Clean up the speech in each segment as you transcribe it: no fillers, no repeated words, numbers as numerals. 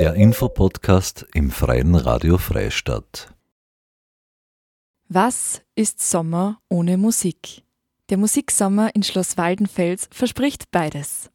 Der Infopodcast im Freien Radio Freistadt. Was ist Sommer ohne Musik? Der Musiksommer in Schloss Waldenfels verspricht beides.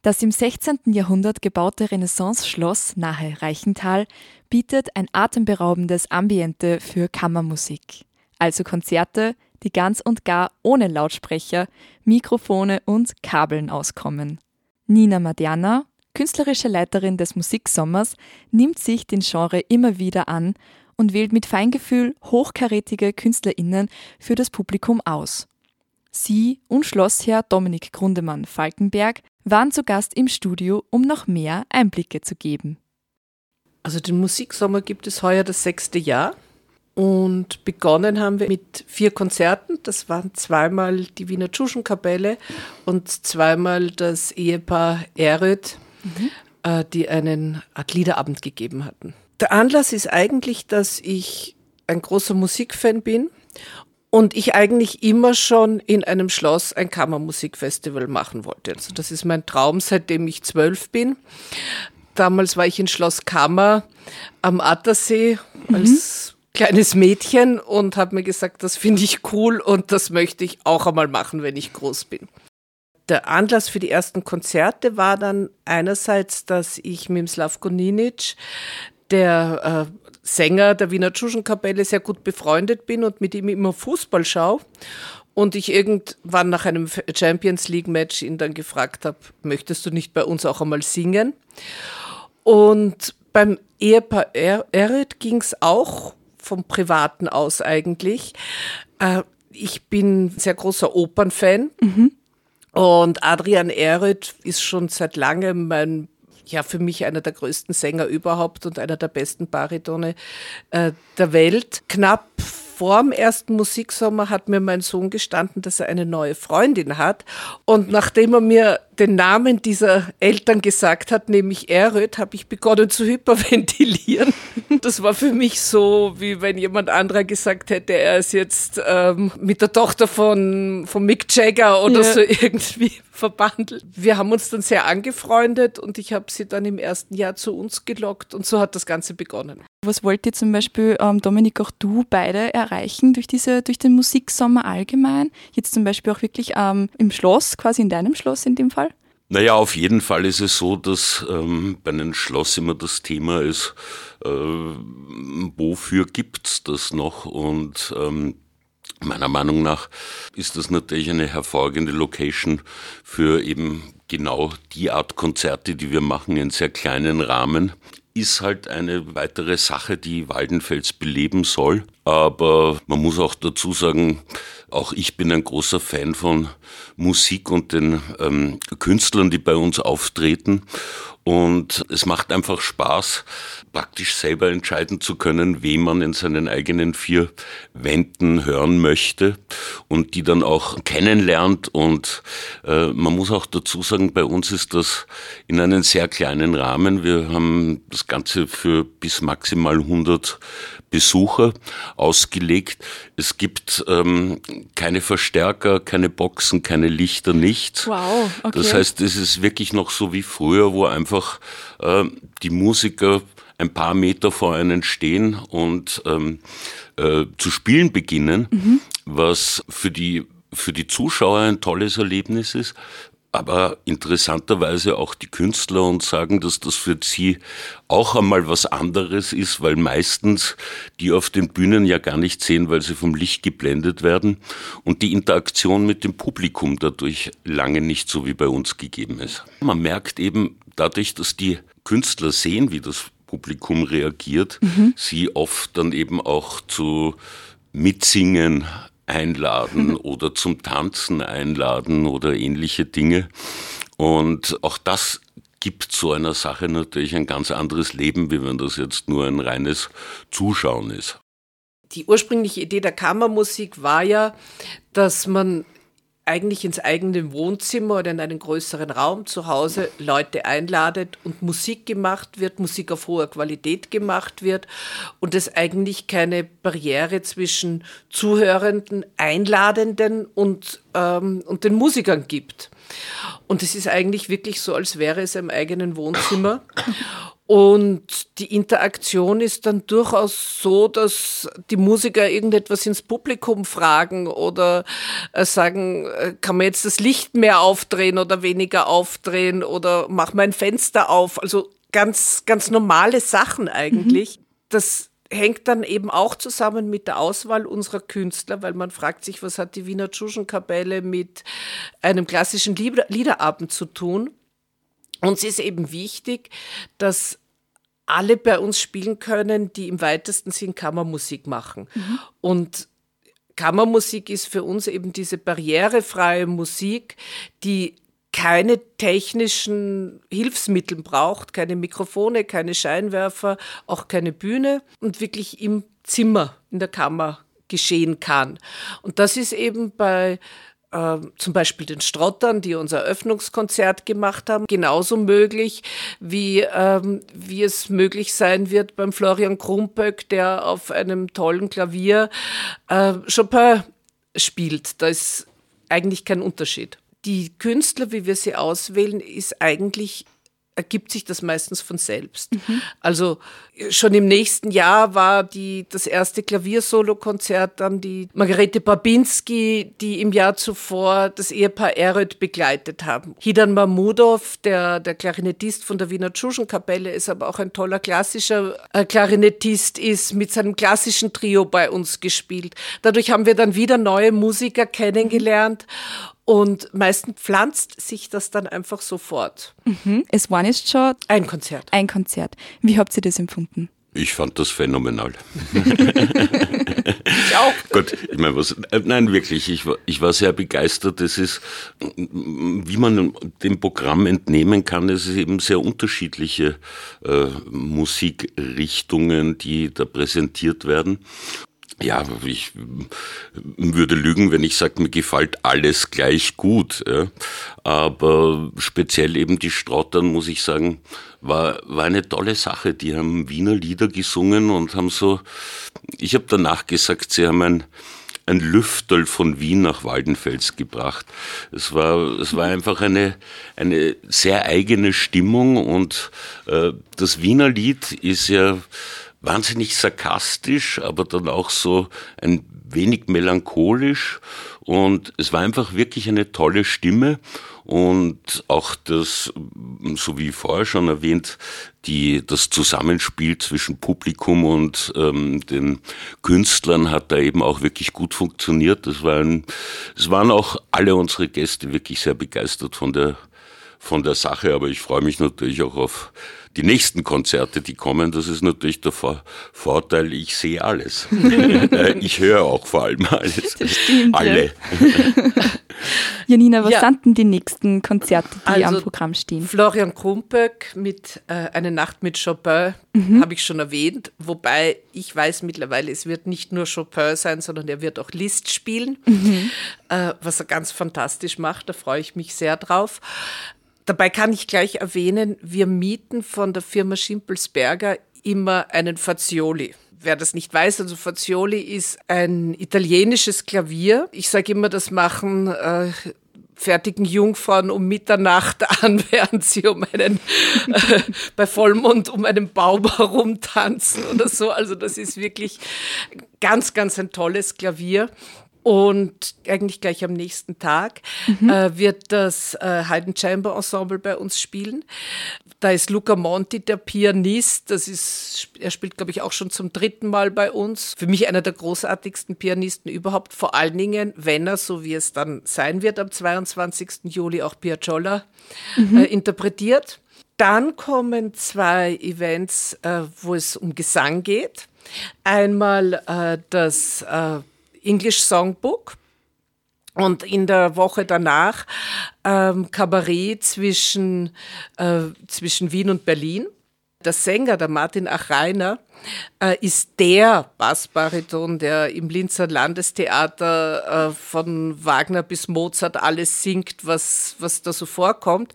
Das im 16. Jahrhundert gebaute Renaissance-Schloss nahe Reichenthal bietet ein atemberaubendes Ambiente für Kammermusik. Also Konzerte, die ganz und gar ohne Lautsprecher, Mikrofone und Kabeln auskommen. Nina Maderner, künstlerische Leiterin des Musiksommers, nimmt sich den Genre immer wieder an und wählt mit Feingefühl hochkarätige KünstlerInnen für das Publikum aus. Sie und Schlossherr Dominik Grundemann-Falkenberg waren zu Gast im Studio, um noch mehr Einblicke zu geben. Also den Musiksommer gibt es heuer das 6. Jahr und begonnen haben wir mit 4 Konzerten. Das waren 2-mal die Wiener Tschuschenkapelle und 2-mal das Ehepaar Eröd, die einen Art Liederabend gegeben hatten. Der Anlass ist eigentlich, dass ich ein großer Musikfan bin. Und ich eigentlich immer schon in einem Schloss ein Kammermusikfestival machen wollte. Also das ist mein Traum, seitdem ich 12 bin. Damals war ich in Schloss Kammer am Attersee als kleines Mädchen und habe mir gesagt, das finde ich cool und das möchte ich auch einmal machen, wenn ich groß bin. Der Anlass für die ersten Konzerte war dann einerseits, dass ich mit dem Slavko Ninić, der Sänger der Wiener Tschuschenkapelle, sehr gut befreundet bin und mit ihm immer Fußball schaue. Und ich irgendwann nach einem Champions League Match ihn dann gefragt habe, möchtest du nicht bei uns auch einmal singen? Und beim Ehepaar Eröd ging es auch vom Privaten aus eigentlich. Ich bin sehr großer Opernfan und Adrian Eröd ist schon seit langem für mich einer der größten Sänger überhaupt und einer der besten Baritone der Welt. Knapp vor dem ersten Musiksommer hat mir mein Sohn gestanden, dass er eine neue Freundin hat. Und nachdem er mir den Namen dieser Eltern gesagt hat, nämlich Eröd, habe ich begonnen zu hyperventilieren. Das war für mich so, wie wenn jemand anderer gesagt hätte, er ist jetzt mit der Tochter von Mick Jagger oder so irgendwie verbandelt. Wir haben uns dann sehr angefreundet und ich habe sie dann im ersten Jahr zu uns gelockt und so hat das Ganze begonnen. Was wollt ihr zum Beispiel, Dominik, auch du beide erreichen durch den Musiksommer allgemein? Jetzt zum Beispiel auch wirklich im Schloss, quasi in deinem Schloss in dem Fall? Naja, auf jeden Fall ist es so, dass bei einem Schloss immer das Thema ist, wofür gibt's das noch? Und meiner Meinung nach ist das natürlich eine hervorragende Location für eben genau die Art Konzerte, die wir machen in sehr kleinen Rahmen. Ist halt eine weitere Sache, die Waldenfels beleben soll. Aber man muss auch dazu sagen, auch ich bin ein großer Fan von Musik und den Künstlern, die bei uns auftreten. Und es macht einfach Spaß, praktisch selber entscheiden zu können, wen man in seinen eigenen 4 Wänden hören möchte und die dann auch kennenlernt. Und man muss auch dazu sagen, bei uns ist das in einem sehr kleinen Rahmen. Wir haben das Ganze für bis maximal 100 Besucher ausgelegt. Es gibt keine Verstärker, keine Boxen, keine Lichter, nichts. Wow, okay. Das heißt, es ist wirklich noch so wie früher, wo einfach die Musiker ein paar Meter vor einen stehen und zu spielen beginnen, was für die Zuschauer ein tolles Erlebnis ist. Aber interessanterweise auch die Künstler und sagen, dass das für sie auch einmal was anderes ist, weil meistens die auf den Bühnen ja gar nicht sehen, weil sie vom Licht geblendet werden und die Interaktion mit dem Publikum dadurch lange nicht so wie bei uns gegeben ist. Man merkt eben dadurch, dass die Künstler sehen, wie das Publikum reagiert, sie oft dann eben auch zu Mitsingen einladen oder zum Tanzen einladen oder ähnliche Dinge. Und auch das gibt so einer Sache natürlich ein ganz anderes Leben, wie wenn das jetzt nur ein reines Zuschauen ist. Die ursprüngliche Idee der Kammermusik war ja, dass man eigentlich ins eigene Wohnzimmer oder in einen größeren Raum zu Hause Leute einladet und Musik gemacht wird, Musik auf hoher Qualität gemacht wird und es eigentlich keine Barriere zwischen Zuhörenden, Einladenden und den Musikern gibt. Und es ist eigentlich wirklich so, als wäre es im eigenen Wohnzimmer. Und die Interaktion ist dann durchaus so, dass die Musiker irgendetwas ins Publikum fragen oder sagen, kann man jetzt das Licht mehr aufdrehen oder weniger aufdrehen oder mach mein Fenster auf. Also ganz, ganz normale Sachen eigentlich. Mhm. Das hängt dann eben auch zusammen mit der Auswahl unserer Künstler, weil man fragt sich, was hat die Wiener Tschuschenkapelle mit einem klassischen Liederabend zu tun? Uns ist eben wichtig, dass alle bei uns spielen können, die im weitesten Sinn Kammermusik machen. Mhm. Und Kammermusik ist für uns eben diese barrierefreie Musik, die keine technischen Hilfsmittel braucht, keine Mikrofone, keine Scheinwerfer, auch keine Bühne und wirklich im Zimmer, in der Kammer geschehen kann. Und das ist eben bei zum Beispiel den Strottern, die unser Eröffnungskonzert gemacht haben, genauso möglich, wie es möglich sein wird beim Florian Krumpöck, der auf einem tollen Klavier Chopin spielt. Da ist eigentlich kein Unterschied. Die Künstler, wie wir sie auswählen, ergibt sich das meistens von selbst. Mhm. Also schon im nächsten Jahr war das erste Klaviersolo-Konzert dann die Margarete Babinski, die im Jahr zuvor das Ehepaar Eröd begleitet haben. Hidan Mahmudov, der Klarinettist von der Wiener Tschuschenkapelle, ist aber auch ein toller klassischer Klarinettist, ist mit seinem klassischen Trio bei uns gespielt. Dadurch haben wir dann wieder neue Musiker kennengelernt. Und meistens pflanzt sich das dann einfach so fort. Mhm. Es war jetzt schon ein Konzert. Wie habt ihr das empfunden? Ich fand das phänomenal. Ich auch. Gott, ich meine, nein, wirklich, ich war sehr begeistert. Es ist, wie man dem Programm entnehmen kann, es ist eben sehr unterschiedliche Musikrichtungen, die da präsentiert werden. Ja, ich würde lügen, wenn ich sage, mir gefällt alles gleich gut. Ja. Aber speziell eben die Strottern, muss ich sagen, war eine tolle Sache. Die haben Wiener Lieder gesungen und haben ich habe danach gesagt, sie haben ein Lüfterl von Wien nach Waldenfels gebracht. Es war einfach eine sehr eigene Stimmung und das Wiener Lied ist ja wahnsinnig sarkastisch, aber dann auch so ein wenig melancholisch und es war einfach wirklich eine tolle Stimme und auch das, so wie vorher schon erwähnt, das Zusammenspiel zwischen Publikum und den Künstlern hat da eben auch wirklich gut funktioniert. Es waren auch alle unsere Gäste wirklich sehr begeistert von der Sache, aber ich freue mich natürlich auch auf die nächsten Konzerte, die kommen. Das ist natürlich der Vorteil, ich sehe alles. Ich höre auch vor allem alles. Das stimmt, alle. Ja. Janina, was sind denn die nächsten Konzerte, die am Programm stehen? Florian Krumpöck mit Eine Nacht mit Chopin, habe ich schon erwähnt. Wobei ich weiß mittlerweile, es wird nicht nur Chopin sein, sondern er wird auch Liszt spielen, was er ganz fantastisch macht. Da freue ich mich sehr drauf. Dabei kann ich gleich erwähnen, wir mieten von der Firma Schimpelsberger immer einen Fazioli. Wer das nicht weiß, also Fazioli ist ein italienisches Klavier. Ich sage immer, das machen fertigen Jungfrauen um Mitternacht an, während sie bei Vollmond um einen Baum herumtanzen oder so. Also das ist wirklich ganz, ganz ein tolles Klavier. Und eigentlich gleich am nächsten Tag wird das Haydn Chamber Ensemble bei uns spielen. Da ist Luca Monti der Pianist. Er spielt, glaube ich, auch schon zum dritten Mal bei uns. Für mich einer der großartigsten Pianisten überhaupt. Vor allen Dingen, wenn er, so wie es dann sein wird, am 22. Juli auch Piazzolla interpretiert. Dann kommen zwei Events, wo es um Gesang geht. Einmal das English Songbook und in der Woche danach Kabarett zwischen Wien und Berlin. Der Sänger, der Martin Achreiner, ist der Bassbariton, der im Linzer Landestheater von Wagner bis Mozart alles singt, was da so vorkommt.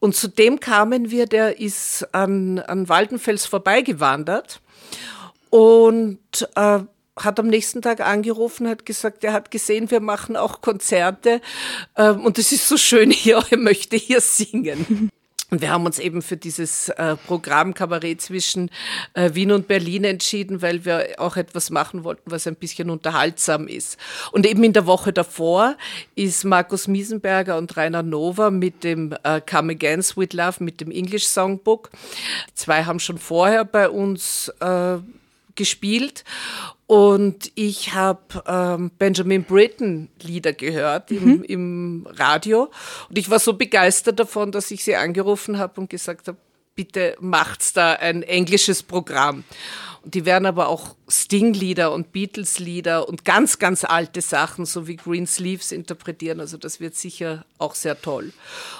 Und zu dem kamen wir, der ist an Waldenfels vorbeigewandert und hat am nächsten Tag angerufen, hat gesagt, er hat gesehen, wir machen auch Konzerte und es ist so schön hier, er möchte hier singen. Und wir haben uns eben für dieses Programm Kabarett zwischen Wien und Berlin entschieden, weil wir auch etwas machen wollten, was ein bisschen unterhaltsam ist. Und eben in der Woche davor ist Markus Miesenberger und Rainer Nova mit dem Come Again, Sweet Love, mit dem English Songbook. Die zwei haben schon vorher bei uns gespielt. Und ich habe Benjamin Britten Lieder gehört im Radio. Und ich war so begeistert davon, dass ich sie angerufen habe und gesagt habe, bitte macht's da ein englisches Programm. Und die werden aber auch Sting-Lieder und Beatles-Lieder und ganz, ganz alte Sachen, so wie Green Sleeves, interpretieren. Also das wird sicher auch sehr toll.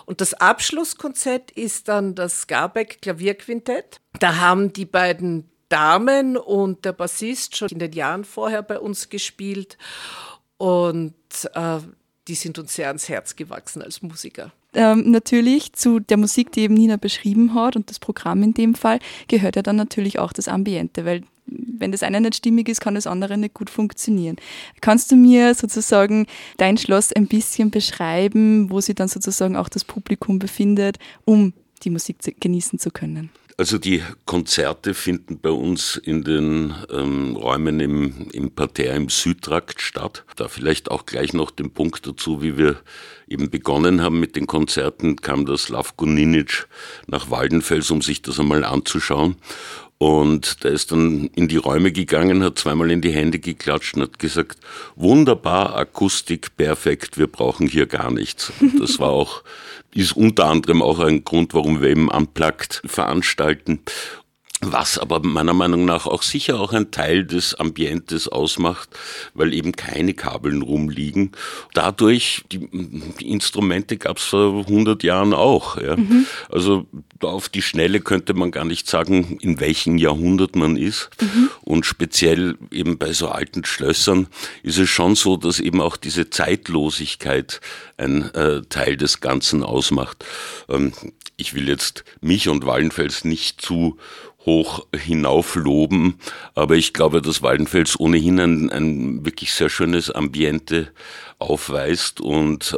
Und das Abschlusskonzert ist dann das Garbeck Klavierquintett. Da haben die beiden Damen und der Bassist schon in den Jahren vorher bei uns gespielt und die sind uns sehr ans Herz gewachsen als Musiker. Natürlich zu der Musik, die eben Nina beschrieben hat und das Programm in dem Fall, gehört ja dann natürlich auch das Ambiente, weil wenn das eine nicht stimmig ist, kann das andere nicht gut funktionieren. Kannst du mir sozusagen dein Schloss ein bisschen beschreiben, wo sich dann sozusagen auch das Publikum befindet, um die Musik genießen zu können? Also die Konzerte finden bei uns in den Räumen im Parterre im Südtrakt statt. Da vielleicht auch gleich noch den Punkt dazu, wie wir eben begonnen haben mit den Konzerten, kam der Slavko Ninić nach Waldenfels, um sich das einmal anzuschauen. Und der ist dann in die Räume gegangen, hat zweimal in die Hände geklatscht und hat gesagt, wunderbar, Akustik, perfekt, wir brauchen hier gar nichts. Das war auch, ist unter anderem auch ein Grund, warum wir eben Unplugged veranstalten. Was aber meiner Meinung nach auch sicher auch ein Teil des Ambientes ausmacht, weil eben keine Kabeln rumliegen. Dadurch, die Instrumente gab es vor 100 Jahren auch. Ja. Mhm. Also auf die Schnelle könnte man gar nicht sagen, in welchem Jahrhundert man ist. Mhm. Und speziell eben bei so alten Schlössern ist es schon so, dass eben auch diese Zeitlosigkeit ein Teil des Ganzen ausmacht. Ich will jetzt mich und Waldenfels nicht zu hoch hinaufloben, aber ich glaube, dass Waldenfels ohnehin ein wirklich sehr schönes Ambiente aufweist und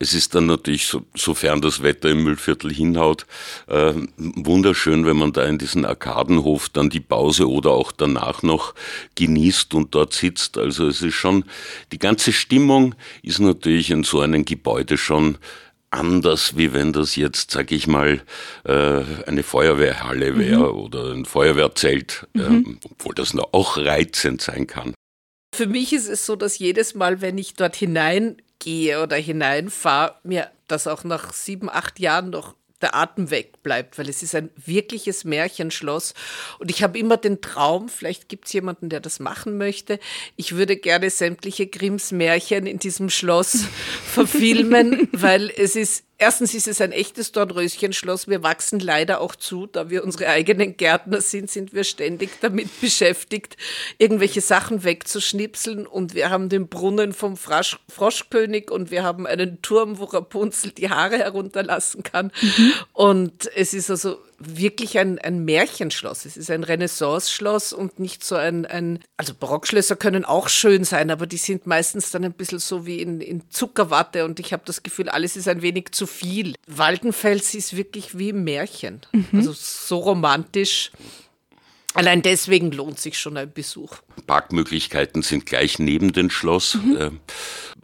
es ist dann natürlich, sofern das Wetter im Müllviertel hinhaut, wunderschön, wenn man da in diesen Arkadenhof dann die Pause oder auch danach noch genießt und dort sitzt. Also es ist schon, die ganze Stimmung ist natürlich in so einem Gebäude schon anders, wie wenn das jetzt, sag ich mal, eine Feuerwehrhalle wäre oder ein Feuerwehrzelt, obwohl das auch reizend sein kann. Für mich ist es so, dass jedes Mal, wenn ich dort hineingehe oder hineinfahre, mir das auch nach 7, 8 Jahren noch der Atem wegbleibt, weil es ist ein wirkliches Märchenschloss und ich habe immer den Traum, vielleicht gibt es jemanden, der das machen möchte, ich würde gerne sämtliche Grimms Märchen in diesem Schloss verfilmen, weil es ist, erstens ist es ein echtes Dornröschenschloss, wir wachsen leider auch zu, da wir unsere eigenen Gärtner sind, sind wir ständig damit beschäftigt, irgendwelche Sachen wegzuschnipseln und wir haben den Brunnen vom Froschkönig und wir haben einen Turm, wo Rapunzel die Haare herunterlassen kann und es ist also wirklich ein Märchenschloss, es ist ein Renaissance-Schloss und nicht so ein, also Barockschlösser können auch schön sein, aber die sind meistens dann ein bisschen so wie in Zuckerwatte und ich habe das Gefühl, alles ist ein wenig zu viel. Waldenfels ist wirklich wie im Märchen, also so romantisch. Allein deswegen lohnt sich schon ein Besuch. Parkmöglichkeiten sind gleich neben dem Schloss.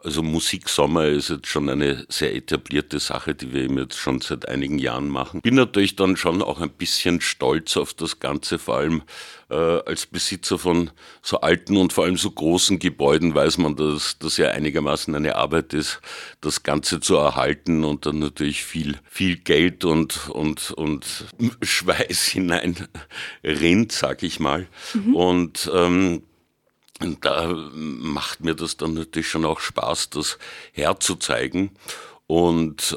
Also Musiksommer ist jetzt schon eine sehr etablierte Sache, die wir eben jetzt schon seit einigen Jahren machen. Bin natürlich dann schon auch ein bisschen stolz auf das Ganze, vor allem als Besitzer von so alten und vor allem so großen Gebäuden weiß man, dass das ja einigermaßen eine Arbeit ist, das Ganze zu erhalten und dann natürlich viel Geld und Schweiß hinein rinnt, sag ich mal. Und da macht mir das dann natürlich schon auch Spaß, das herzuzeigen. Und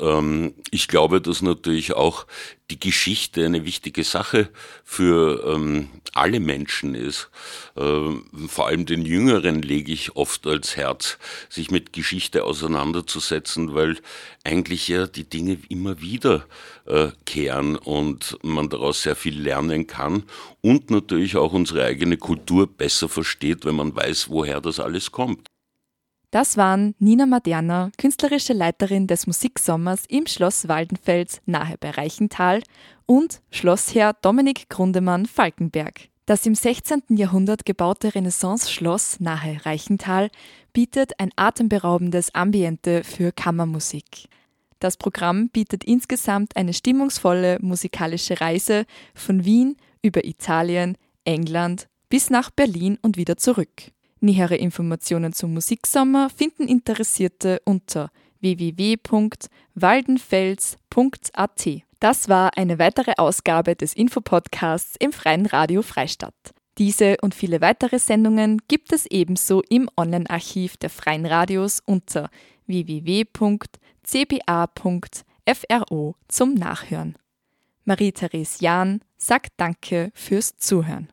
ich glaube, dass natürlich auch die Geschichte eine wichtige Sache für alle Menschen ist. Vor allem den Jüngeren lege ich oft als Herz, sich mit Geschichte auseinanderzusetzen, weil eigentlich ja die Dinge immer wieder kehren und man daraus sehr viel lernen kann und natürlich auch unsere eigene Kultur besser versteht, wenn man weiß, woher das alles kommt. Das waren Nina Maderner, künstlerische Leiterin des Musiksommers im Schloss Waldenfels nahe bei Reichenthal, und Schlossherr Dominik Grundemann-Falkenberg. Das im 16. Jahrhundert gebaute Renaissance-Schloss nahe Reichenthal bietet ein atemberaubendes Ambiente für Kammermusik. Das Programm bietet insgesamt eine stimmungsvolle musikalische Reise von Wien über Italien, England bis nach Berlin und wieder zurück. Nähere Informationen zum Musiksommer finden Interessierte unter www.waldenfels.at. Das war eine weitere Ausgabe des Infopodcasts im Freien Radio Freistadt. Diese und viele weitere Sendungen gibt es ebenso im Online-Archiv der Freien Radios unter www.cba.fro zum Nachhören. Marie-Therese Jahn sagt Danke fürs Zuhören.